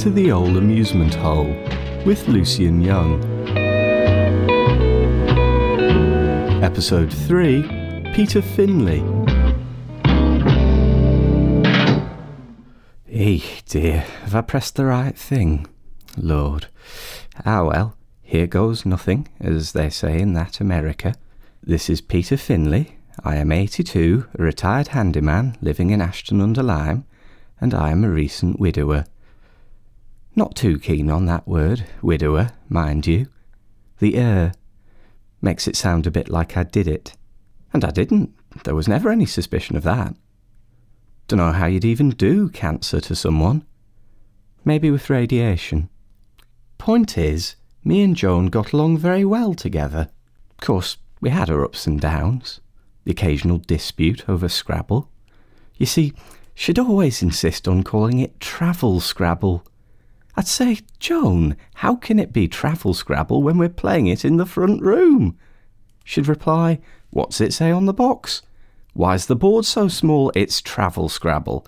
to the Ole Amusement Hole with Lucian Young. Episode 3, Peter Finley. Eh dear, have I pressed the right thing? Lord. Ah well, here goes nothing, as they say in that America. This is Peter Finley. I am 82, a retired handyman living in Ashton-under-Lyme, and I am a recent widower. Not too keen on that word, widower, mind you. The makes it sound a bit like I did it. And I didn't. There was never any suspicion of that. Dunno how you'd even do cancer to someone. Maybe with radiation. Point is, me and Joan got along very well together. Of course, we had our ups and downs. The occasional dispute over Scrabble. You see, she'd always insist on calling it Travel Scrabble. I'd say, Joan, how can it be Travel Scrabble when we're playing it in the front room? She'd reply, what's it say on the box? Why's the board so small? It's Travel Scrabble.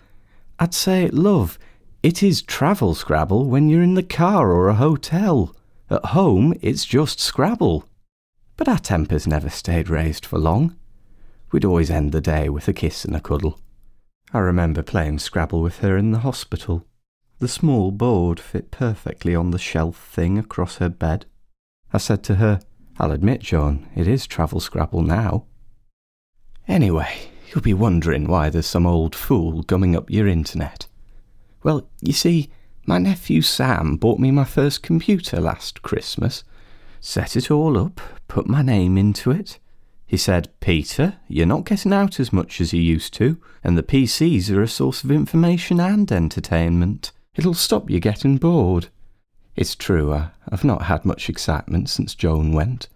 I'd say, love, it is Travel Scrabble when you're in the car or a hotel. At home, it's just Scrabble. But our tempers never stayed raised for long. We'd always end the day with a kiss and a cuddle. I remember playing Scrabble with her in the hospital. The small board fit perfectly on the shelf thing across her bed. I said to her, I'll admit, Joan, it is Travel Scrabble now. Anyway, you'll be wondering why there's some old fool gumming up your internet. Well, you see, my nephew Sam bought me my first computer last Christmas. Set it all up, put my name into it. He said, Peter, you're not getting out as much as you used to, and the PCs are a source of information and entertainment. It'll stop you getting bored. It's true, I've not had much excitement since Joan went.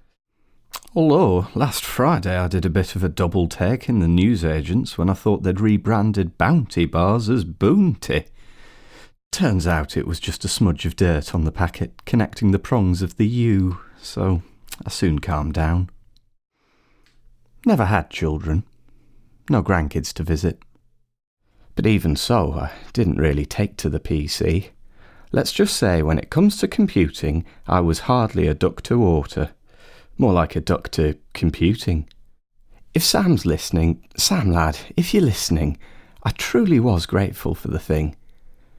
Although, last Friday I did a bit of a double take in the newsagents when I thought they'd rebranded Bounty Bars as Boonty. Turns out it was just a smudge of dirt on the packet connecting the prongs of the U, so I soon calmed down. Never had children. No grandkids to visit. But even so, I didn't really take to the PC. Let's just say, when it comes to computing, I was hardly a duck to water. More like a duck to computing. If Sam's listening, Sam lad, if you're listening, I truly was grateful for the thing.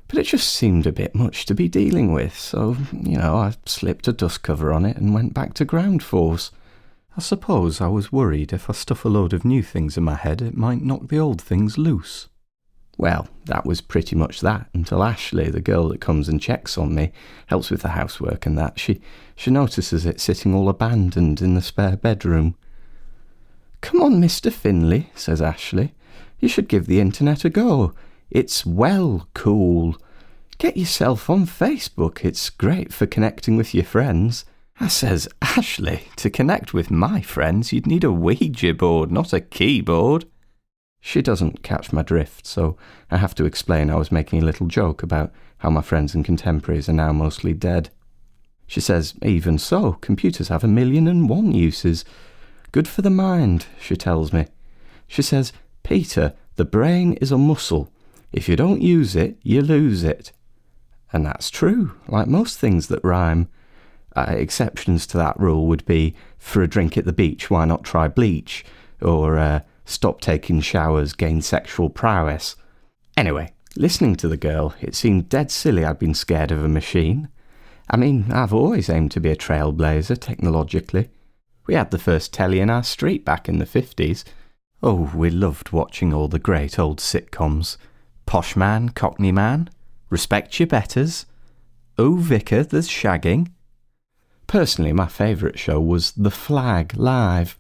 But it just seemed a bit much to be dealing with, so, I slipped a dust cover on it and went back to ground force. I suppose I was worried if I stuff a load of new things in my head, it might knock the old things loose. Well, that was pretty much that, until Ashley, the girl that comes and checks on me, helps with the housework and that, she notices it sitting all abandoned in the spare bedroom. Come on, Mr. Finley, says Ashley, you should give the internet a go. It's well cool. Get yourself on Facebook, it's great for connecting with your friends. I says, Ashley, to connect with my friends you'd need a Ouija board, not a keyboard. She doesn't catch my drift, so I have to explain I was making a little joke about how my friends and contemporaries are now mostly dead. She says, even so, computers have 1,000,001 uses. Good for the mind, she tells me. She says, Peter, the brain is a muscle. If you don't use it, you lose it. And that's true, like most things that rhyme. Exceptions to that rule would be, for a drink at the beach, why not try bleach? Or, stop taking showers, gain sexual prowess. Anyway, listening to the girl, it seemed dead silly I'd been scared of a machine. I mean, I've always aimed to be a trailblazer, technologically. We had the first telly in our street back in the 50s. Oh, we loved watching all the great old sitcoms. Posh Man, Cockney Man, Respect Your Betters, Oh Vicar, There's Shagging. Personally, my favourite show was The Flag Live.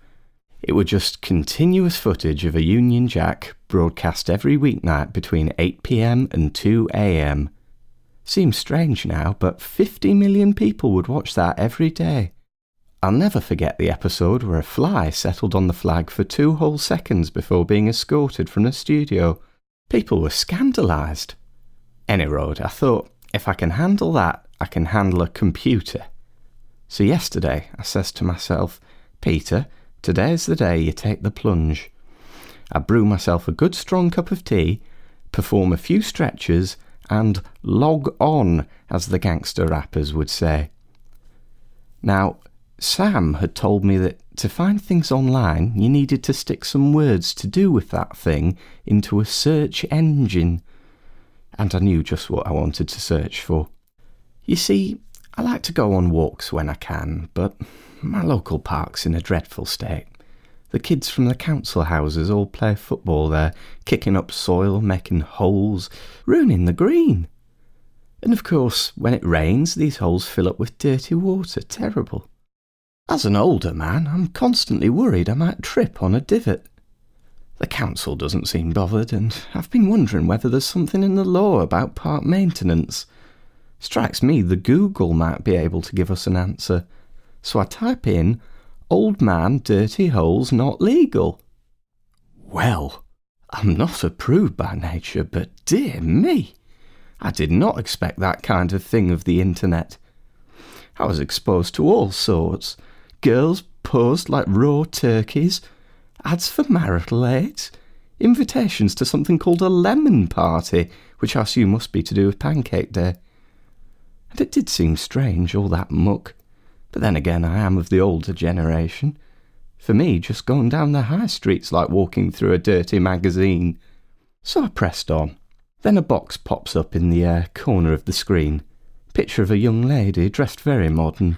It were just continuous footage of a Union Jack broadcast every weeknight between 8 p.m. and 2 a.m. Seems strange now, but 50 million people would watch that every day. I'll never forget the episode where a fly settled on the flag for 2 whole seconds before being escorted from the studio. People were scandalised. Anyroad, I thought, if I can handle that, I can handle a computer. So yesterday, I says to myself, Peter, today's the day you take the plunge. I brew myself a good strong cup of tea, perform a few stretches, and log on, as the gangster rappers would say. Now, Sam had told me that to find things online, you needed to stick some words to do with that thing into a search engine, and I knew just what I wanted to search for. You see, I like to go on walks when I can, but my local park's in a dreadful state. The kids from the council houses all play football there, kicking up soil, making holes, ruining the green. And of course, when it rains, these holes fill up with dirty water. Terrible. As an older man, I'm constantly worried I might trip on a divot. The council doesn't seem bothered, and I've been wondering whether there's something in the law about park maintenance. Strikes me the Google might be able to give us an answer. So I type in, "Old man, dirty holes not legal." Well, I'm not approved by nature, but dear me, I did not expect that kind of thing of the internet. I was exposed to all sorts. Girls posed like raw turkeys, ads for marital aids, invitations to something called a lemon party, which I assume must be to do with Pancake Day. And it did seem strange, all that muck. But then again, I am of the older generation. For me, just going down the high street's like walking through a dirty magazine. So I pressed on. Then a box pops up in the corner of the screen. Picture of a young lady dressed very modern.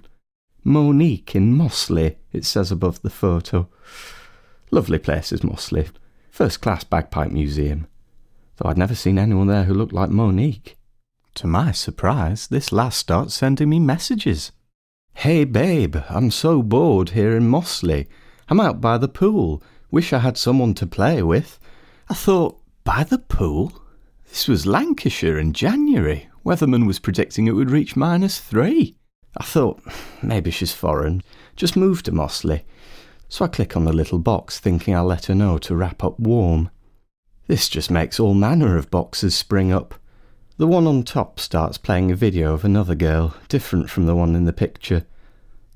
Monique in Mossley, it says above the photo. Lovely place is Mossley. First-class bagpipe museum. Though I'd never seen anyone there who looked like Monique. To my surprise, this lass starts sending me messages. "Hey babe, I'm so bored here in Mossley. I'm out by the pool. Wish I had someone to play with." I thought, by the pool? This was Lancashire in January. Weatherman was predicting it would reach -3. I thought, maybe she's foreign. Just moved to Mossley. So I click on the little box, thinking I'll let her know to wrap up warm. This just makes all manner of boxes spring up. The one on top starts playing a video of another girl, different from the one in the picture.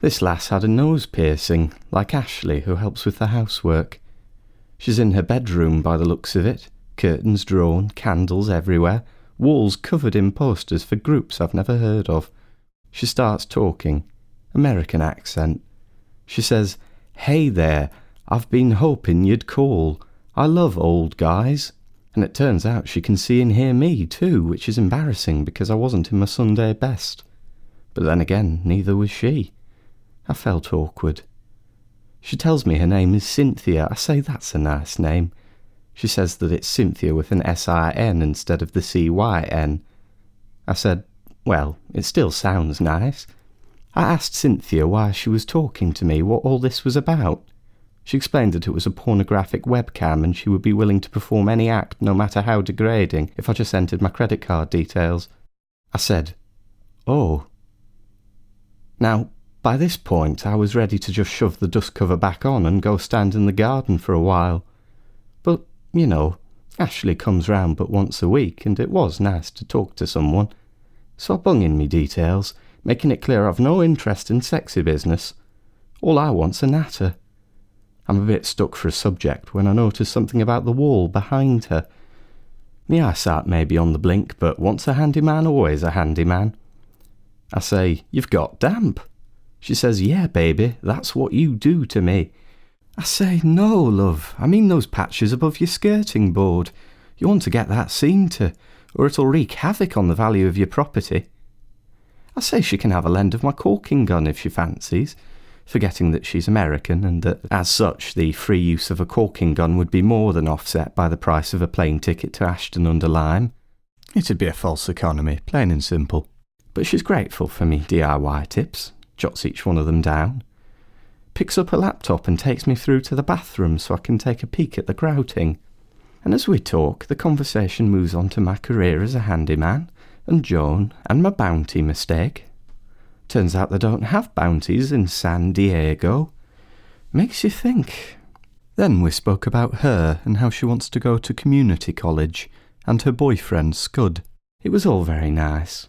This lass had a nose piercing, like Ashley, who helps with the housework. She's in her bedroom by the looks of it, curtains drawn, candles everywhere, walls covered in posters for groups I've never heard of. She starts talking, American accent. She says, "Hey there, I've been hoping you'd call. I love old guys." And it turns out she can see and hear me too, which is embarrassing because I wasn't in my Sunday best. But then again, neither was she. I felt awkward. She tells me her name is Cynthia. I say that's a nice name. She says that it's Cynthia with an S-I-N instead of the C-Y-N. I said, well, it still sounds nice. I asked Cynthia why she was talking to me, what all this was about. She explained that it was a pornographic webcam and she would be willing to perform any act, no matter how degrading, if I just entered my credit card details. I said, oh. Now, by this point, I was ready to just shove the dust cover back on and go stand in the garden for a while. But, you know, Ashley comes round but once a week and it was nice to talk to someone. So I bung in me details, making it clear I've no interest in sexy business. All I want's a natter. I'm a bit stuck for a subject when I notice something about the wall behind her. My eyesight may be on the blink, but once a handyman, always a handyman. I say, "You've got damp." She says, "Yeah, baby, that's what you do to me." I say, "No, love, I mean those patches above your skirting board. You want to get that seen to, or it'll wreak havoc on the value of your property." I say she can have a lend of my caulking gun if she fancies, forgetting that she's American and that, as such, the free use of a caulking gun would be more than offset by the price of a plane ticket to Ashton-under-Lyme. It'd be a false economy, plain and simple. But she's grateful for me DIY tips, jots each one of them down, picks up a laptop and takes me through to the bathroom so I can take a peek at the grouting. And as we talk, the conversation moves on to my career as a handyman, and Joan, and my bounty mistake. Turns out they don't have bounties in San Diego. Makes you think. Then we spoke about her and how she wants to go to community college and her boyfriend Scud. It was all very nice.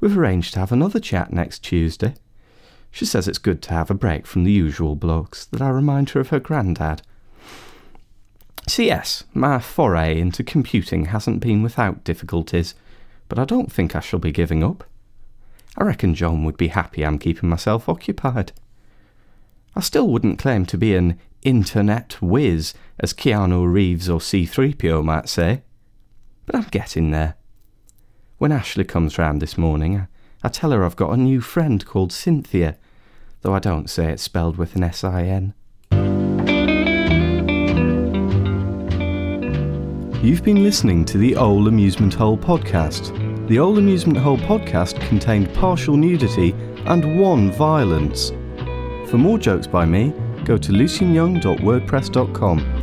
We've arranged to have another chat next Tuesday. She says it's good to have a break from the usual blokes, that I remind her of her granddad. So yes, my foray into computing hasn't been without difficulties, but I don't think I shall be giving up. I reckon John would be happy I'm keeping myself occupied. I still wouldn't claim to be an internet whiz, as Keanu Reeves or C-3PO might say, but I'm getting there. When Ashley comes round this morning, I tell her I've got a new friend called Cynthia, though I don't say it's spelled with an S-I-N. You've been listening to the Ole Amusement Hole podcast. The Ole Amusement Hole podcast contained partial nudity and one violence. For more jokes by me, go to lucienyoung.wordpress.com.